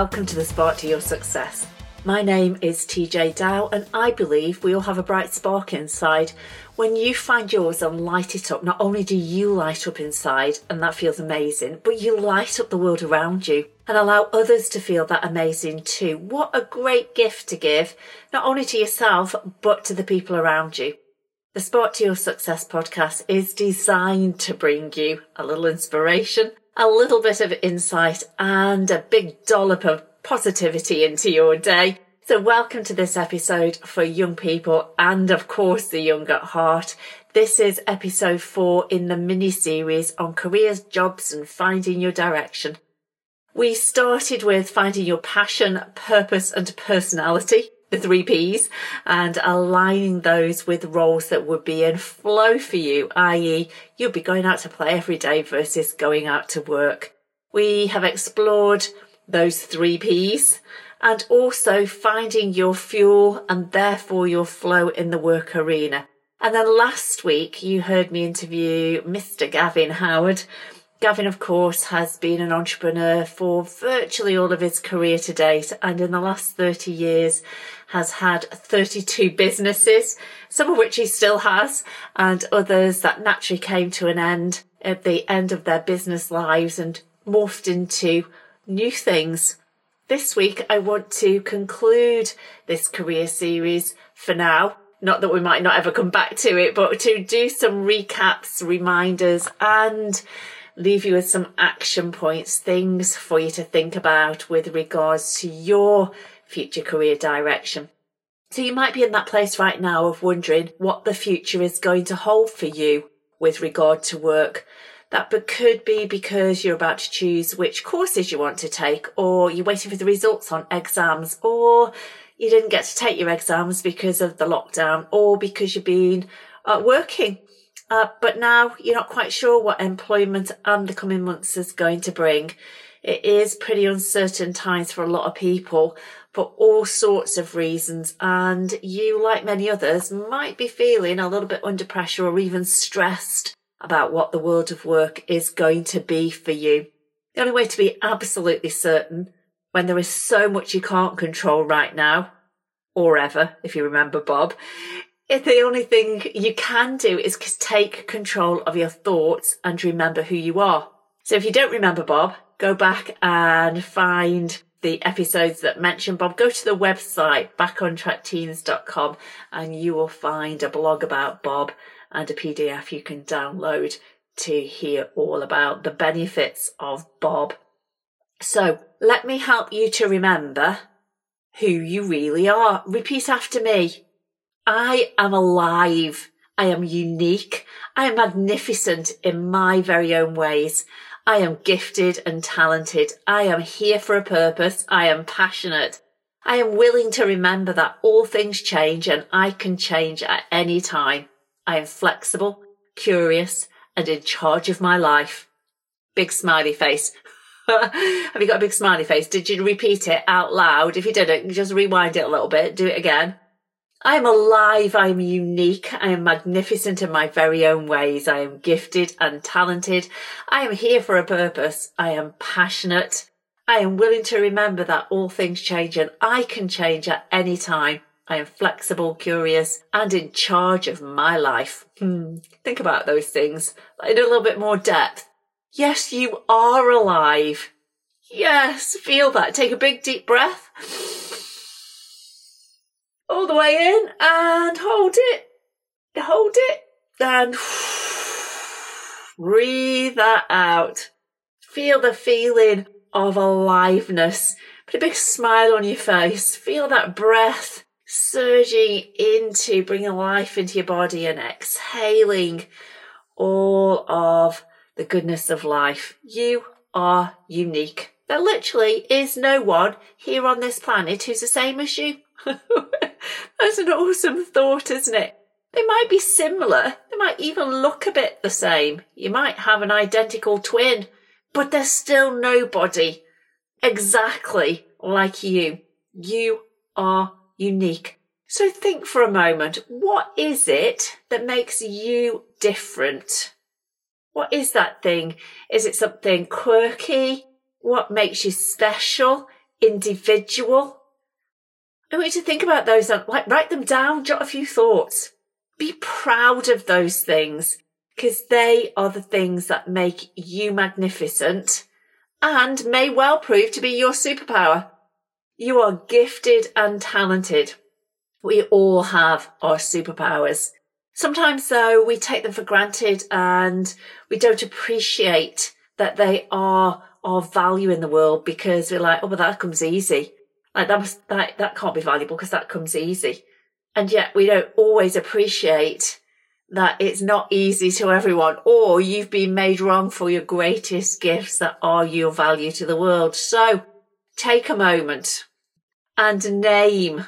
Welcome to the Spark to Your Success. My name is TJ Dow, and I believe we all have a bright spark inside. When you find yours and light it up, not only do you light up inside, and that feels amazing, but you light up the world around you and allow others to feel that amazing too. What a great gift to give, not only to yourself, but to the people around you. The Spark to Your Success podcast is designed to bring you a little inspiration, a little bit of insight and a big dollop of positivity into your day. So welcome to this episode for young people and of course the young at heart. This is episode 4 in the mini-series on careers, jobs and finding your direction. We started with finding your passion, purpose and personality, the 3 Ps, and aligning those with roles that would be in flow for you, i.e. you'll be going out to play every day versus going out to work. We have explored those 3 Ps and also finding your fuel and therefore your flow in the work arena. And then last week you heard me interview Mr. Gavin Howard. Gavin, of course, has been an entrepreneur for virtually all of his career to date, and in the last 30 years has had 32 businesses, some of which he still has, and others that naturally came to an end at the end of their business lives and morphed into new things. This week, I want to conclude this career series for now. Not that we might not ever come back to it, but to do some recaps, reminders, and leave you with some action points, things for you to think about with regards to your future career direction. So you might be in that place right now of wondering what the future is going to hold for you with regard to work. That could be because you're about to choose which courses you want to take, or you're waiting for the results on exams, or you didn't get to take your exams because of the lockdown, or because you've been working. But now you're not quite sure what employment and the coming months is going to bring. It is pretty uncertain times for a lot of people for all sorts of reasons. And you, like many others, might be feeling a little bit under pressure or even stressed about what the world of work is going to be for you. The only way to be absolutely certain when there is so much you can't control right now, or ever, if you remember Bob, if the only thing you can do is take control of your thoughts and remember who you are. So if you don't remember Bob, go back and find the episodes that mention Bob. Go to the website, backontrackteens.com, and you will find a blog about Bob and a PDF you can download to hear all about the benefits of Bob. So let me help you to remember who you really are. Repeat after me. I am alive. I am unique. I am magnificent in my very own ways. I am gifted and talented. I am here for a purpose. I am passionate. I am willing to remember that all things change and I can change at any time. I am flexible, curious, and in charge of my life. Big smiley face. Have you got a big smiley face? Did you repeat it out loud? If you didn't, just rewind it a little bit. Do it again. I am alive, I am unique, I am magnificent in my very own ways, I am gifted and talented, I am here for a purpose, I am passionate, I am willing to remember that all things change and I can change at any time, I am flexible, curious and in charge of my life. Think about those things in a little bit more depth. Yes, you are alive. Yes, feel that. Take a big deep breath. All the way in and hold it and breathe that out. Feel the feeling of aliveness. Put a big smile on your face. Feel that breath surging into bringing life into your body and exhaling all of the goodness of life. You are unique. There literally is no one here on this planet who's the same as you. That's an awesome thought, isn't it? They might be similar. They might even look a bit the same. You might have an identical twin, but there's still nobody exactly like you. You are unique. So think for a moment. What is it that makes you different? What is that thing? Is it something quirky? What makes you special? individual. I want you to think about those, like write them down, jot a few thoughts. Be proud of those things because they are the things that make you magnificent and may well prove to be your superpower. You are gifted and talented. We all have our superpowers. Sometimes, though, we take them for granted and we don't appreciate that they are our value in the world because we're like, oh, but that comes easy. Like that can't be valuable because that comes easy. And yet we don't always appreciate that it's not easy to everyone, or you've been made wrong for your greatest gifts that are your value to the world. So take a moment and name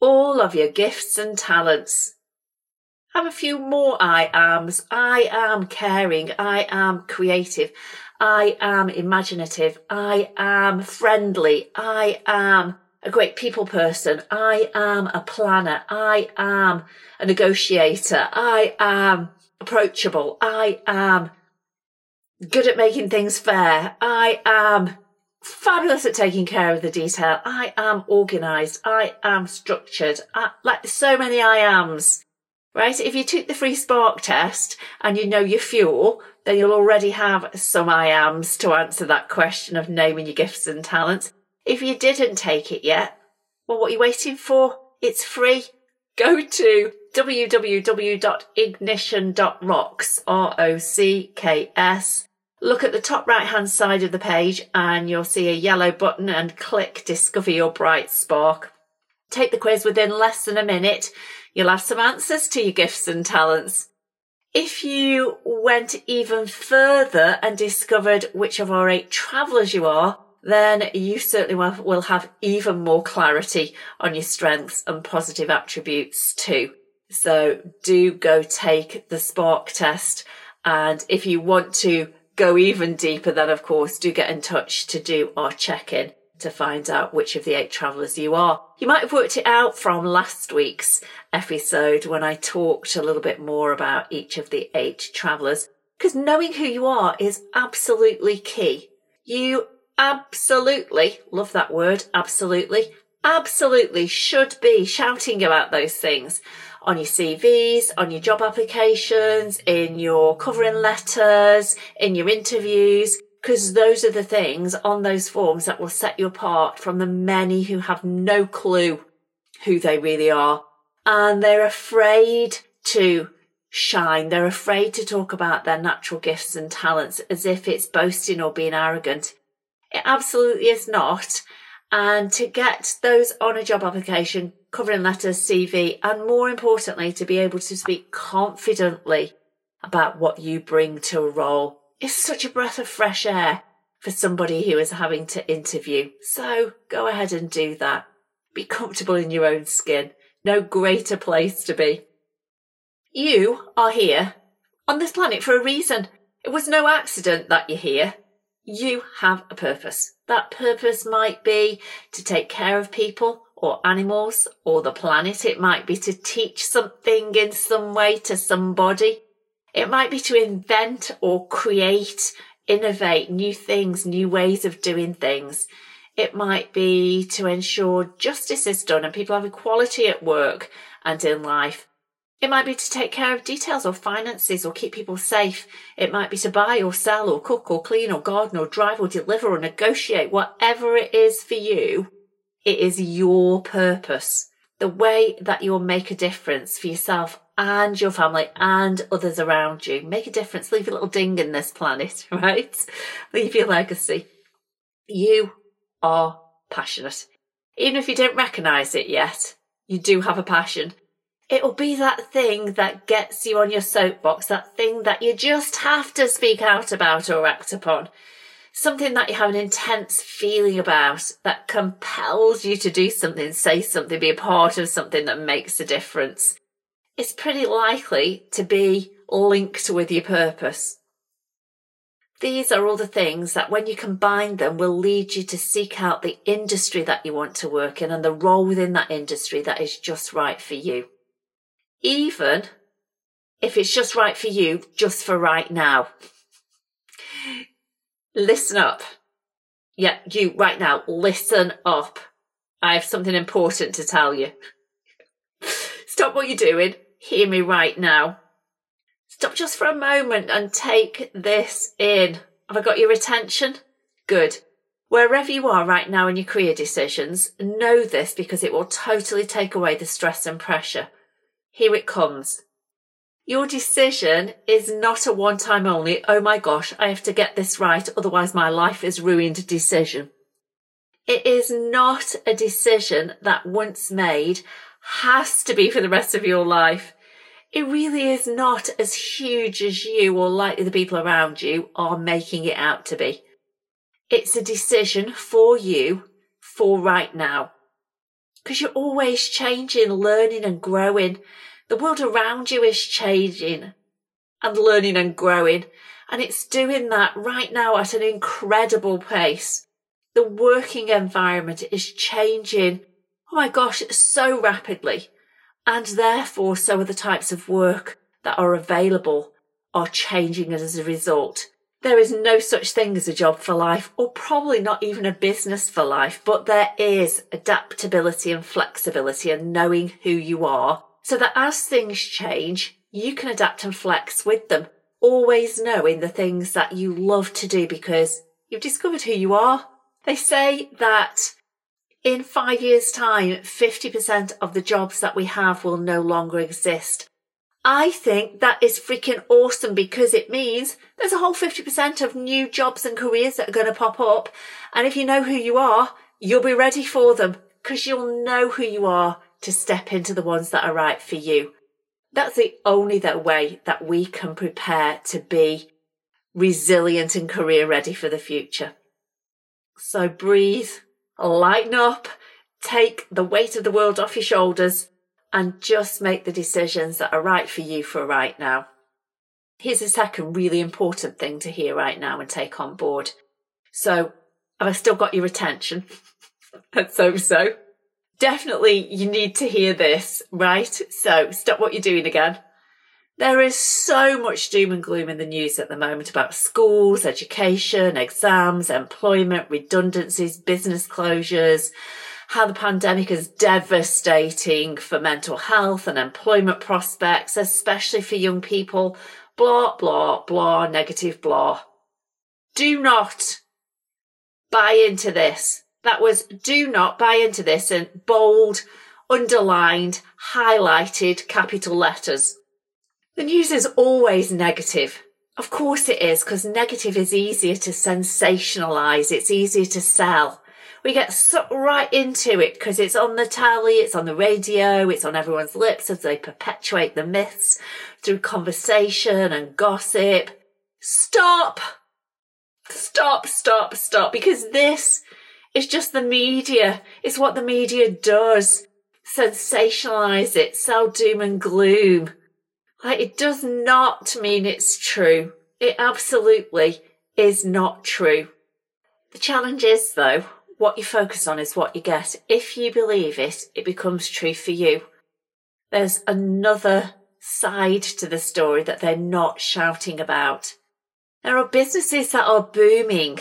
all of your gifts and talents. Have a few more I ams. I am caring. I am creative. I am imaginative. I am friendly. I am a great people person. I am a planner. I am a negotiator. I am approachable. I am good at making things fair. I am fabulous at taking care of the detail. I am organised. I am structured. Like so many I ams, right? If you took the free spark test and you know your fuel, then you'll already have some I ams to answer that question of naming your gifts and talents. If you didn't take it yet, well, what are you waiting for? It's free. Go to www.ignition.rocks, ROCKS. Look at the top right-hand side of the page and you'll see a yellow button and click Discover Your Bright Spark. Take the quiz within less than a minute. You'll have some answers to your gifts and talents. If you went even further and discovered which of our 8 travellers you are, then you certainly will have even more clarity on your strengths and positive attributes too. So do go take the Spark test. And if you want to go even deeper, then of course, do get in touch to do our check-in to find out which of the 8 travellers you are. You might have worked it out from last week's episode when I talked a little bit more about each of the 8 travellers, because knowing who you are is absolutely key. You absolutely, love that word, absolutely should be shouting about those things on your CVs, on your job applications, in your covering letters, in your interviews, because those are the things on those forms that will set you apart from the many who have no clue who they really are. And they're afraid to shine. They're afraid to talk about their natural gifts and talents as if it's boasting or being arrogant. It absolutely is not. And to get those on a job application, covering letters, CV, and more importantly, to be able to speak confidently about what you bring to a role is such a breath of fresh air for somebody who is having to interview. So go ahead and do that. Be comfortable in your own skin. No greater place to be. You are here on this planet for a reason. It was no accident that you're here. You have a purpose. That purpose might be to take care of people or animals or the planet. It might be to teach something in some way to somebody. It might be to invent or create, innovate new things, new ways of doing things. It might be to ensure justice is done and people have equality at work and in life. It might be to take care of details or finances or keep people safe. It might be to buy or sell or cook or clean or garden or drive or deliver or negotiate. Whatever it is for you, it is your purpose. The way that you'll make a difference for yourself and your family and others around you. Make a difference. Leave a little ding in this planet, right? Leave your legacy. You are passionate. Even if you don't recognise it yet, you do have a passion. It will be that thing that gets you on your soapbox, that thing that you just have to speak out about or act upon, something that you have an intense feeling about that compels you to do something, say something, be a part of something that makes a difference. It's pretty likely to be linked with your purpose. These are all the things that when you combine them will lead you to seek out the industry that you want to work in and the role within that industry that is just right for you. Even if it's just right for you, just for right now. Listen up. Yeah, you right now, listen up. I have something important to tell you. Stop what you're doing. Hear me right now. Stop just for a moment and take this in. Have I got your attention? Good. Wherever you are right now in your career decisions, know this because it will totally take away the stress and pressure. Here it comes. Your decision is not a one-time only, oh my gosh, I have to get this right, otherwise my life is ruined decision. It is not a decision that once made has to be for the rest of your life. It really is not as huge as you or likely the people around you are making it out to be. It's a decision for you for right now. Because you're always changing, learning and growing. The world around you is changing and learning and growing, and it's doing that right now at an incredible pace. The working environment is changing, oh my gosh, so rapidly, and therefore so are the types of work that are available are changing as a result. There is no such thing as a job for life, or probably not even a business for life, but there is adaptability and flexibility and knowing who you are. So that as things change, you can adapt and flex with them, always knowing the things that you love to do because you've discovered who you are. They say that in 5 years' time, 50% of the jobs that we have will no longer exist. I think that is freaking awesome because it means there's a whole 50% of new jobs and careers that are going to pop up. And if you know who you are, you'll be ready for them because you'll know who you are to step into the ones that are right for you. That's the only way that we can prepare to be resilient and career ready for the future. So breathe, lighten up, take the weight of the world off your shoulders and just make the decisions that are right for you for right now. Here's a second really important thing to hear right now and take on board. So have I still got your attention? Let's hope so. Definitely you need to hear this, right? So stop what you're doing again. There is so much doom and gloom in the news at the moment about schools, education, exams, employment, redundancies, business closures, how the pandemic is devastating for mental health and employment prospects, especially for young people, blah, blah, blah, negative, blah. Do not buy into this. That was do not buy into this in bold, underlined, highlighted capital letters. The news is always negative. Of course it is, because negative is easier to sensationalise. It's easier to sell. We get sucked right into it because it's on the telly, it's on the radio, it's on everyone's lips as they perpetuate the myths through conversation and gossip. Stop! Stop, stop, stop, because this... it's just the media. It's what the media does. Sensationalise it. Sell doom and gloom. Like, it does not mean it's true. It absolutely is not true. The challenge is, though, what you focus on is what you get. If you believe it, it becomes true for you. There's another side to the story that they're not shouting about. There are businesses that are booming.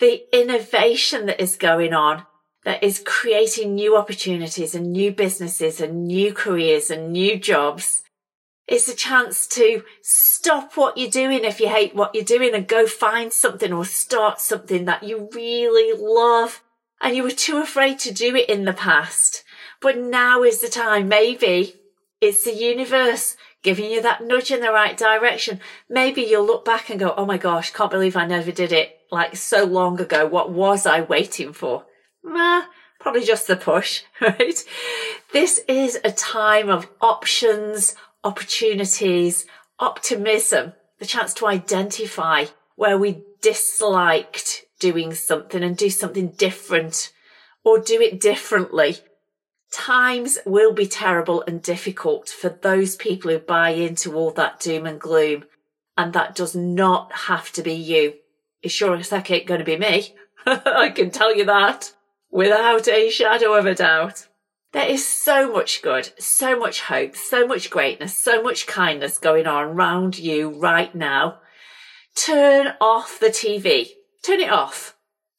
The innovation that is going on, that is creating new opportunities and new businesses and new careers and new jobs. It's a chance to stop what you're doing if you hate what you're doing and go find something or start something that you really love. And you were too afraid to do it in the past. But now is the time. Maybe it's the universe giving you that nudge in the right direction. Maybe you'll look back and go, oh my gosh, can't believe I never did it. Like, so long ago, what was I waiting for? Probably just the push, right? This is a time of options, opportunities, optimism, the chance to identify where we disliked doing something and do something different or do it differently. Times will be terrible and difficult for those people who buy into all that doom and gloom, and that does not have to be you. It sure as heck ain't going to be me. I can tell you that without a shadow of a doubt. There is so much good, so much hope, so much greatness, so much kindness going on around you right now. Turn off the TV. Turn it off.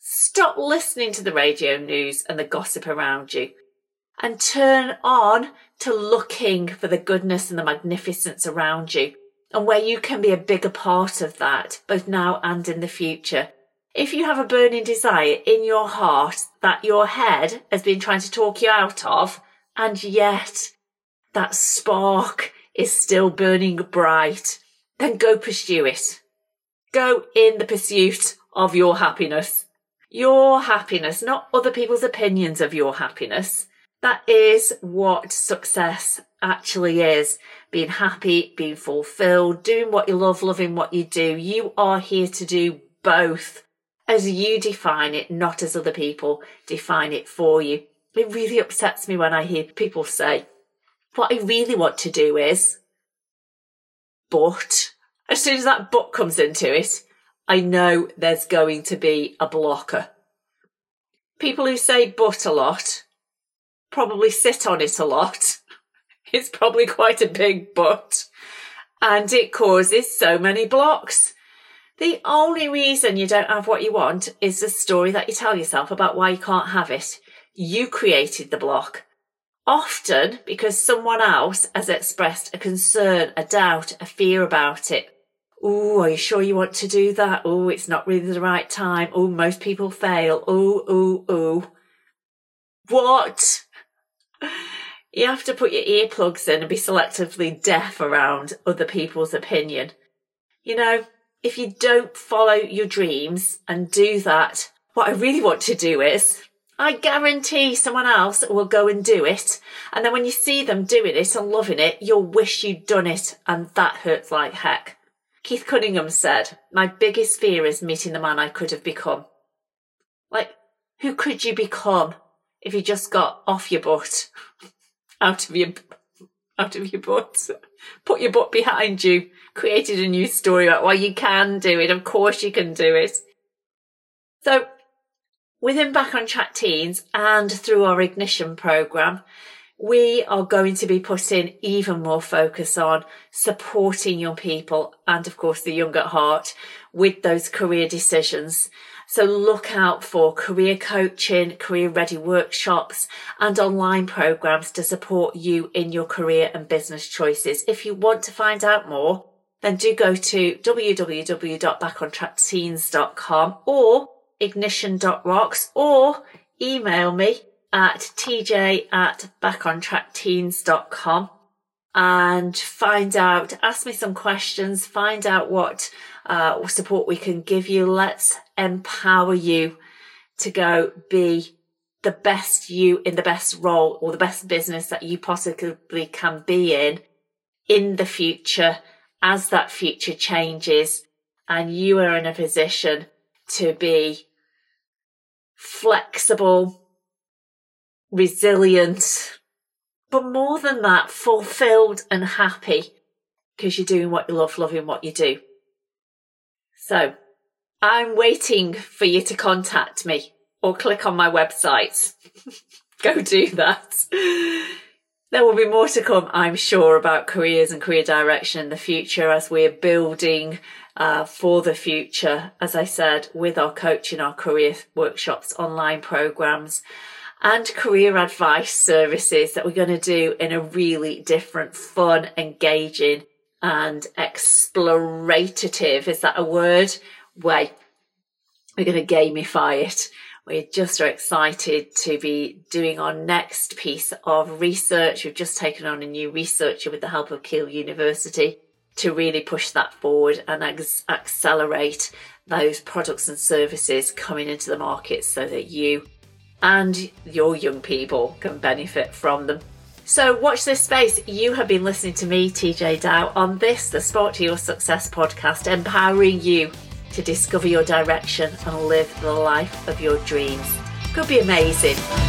Stop listening to the radio news and the gossip around you and turn on to looking for the goodness and the magnificence around you and where you can be a bigger part of that, both now and in the future. If you have a burning desire in your heart that your head has been trying to talk you out of, and yet that spark is still burning bright, then go pursue it. Go in the pursuit of your happiness. Your happiness, not other people's opinions of your happiness. That is what success actually is. Being happy, being fulfilled, doing what you love, loving what you do. You are here to do both. As you define it, not as other people define it for you. It really upsets me when I hear people say, what I really want to do is, but. As soon as that but comes into it, I know there's going to be a blocker. People who say but a lot probably sit on it a lot. It's probably quite a big but. And it causes so many blocks. The only reason you don't have what you want is the story that you tell yourself about why you can't have it. You created the block. Often because someone else has expressed a concern, a doubt, a fear about it. Oh, are you sure you want to do that? Oh, it's not really the right time. Oh, most people fail. Oh. What? You have to put your earplugs in and be selectively deaf around other people's opinion. You know, if you don't follow your dreams and do that, what I really want to do is, I guarantee someone else will go and do it. And then when you see them doing it and loving it, you'll wish you'd done it. And that hurts like heck. Keith Cunningham said, my biggest fear is meeting the man I could have become. Like, who could you become if you just got off your butt? Out of your butt. Put your butt behind you. Created a new story about why you can do it. Of course you can do it. So within Back on Track Teens and through our Ignition programme, we are going to be putting even more focus on supporting young people and, of course, the young at heart with those career decisions. So look out for career coaching, career-ready workshops and online programmes to support you in your career and business choices. If you want to find out more, then do go to www.backontrackteens.com or ignition.rocks or email me at tj@backontrackteens.com and find out, ask me some questions, find out what support we can give you. Let's empower you to go be the best you in the best role or the best business that you possibly can be in the future as that future changes and you are in a position to be flexible, resilient, but more than that, fulfilled and happy because you're doing what you love, loving what you do. So I'm waiting for you to contact me or click on my website. Go do that. There will be more to come, I'm sure, about careers and career direction in the future as we're building for the future, as I said, with our coaching, our career workshops, online programmes and career advice services that we're going to do in a really different, fun, engaging and explorative, is that a word? Way. We're going to gamify it. We just are excited to be doing our next piece of research. We've just taken on a new researcher with the help of Keele University to really push that forward and accelerate those products and services coming into the market so that you and your young people can benefit from them. So watch this space. You have been listening to me, TJ Dow, on this, the Spark to Your Success podcast, empowering you to discover your direction and live the life of your dreams. It could be amazing.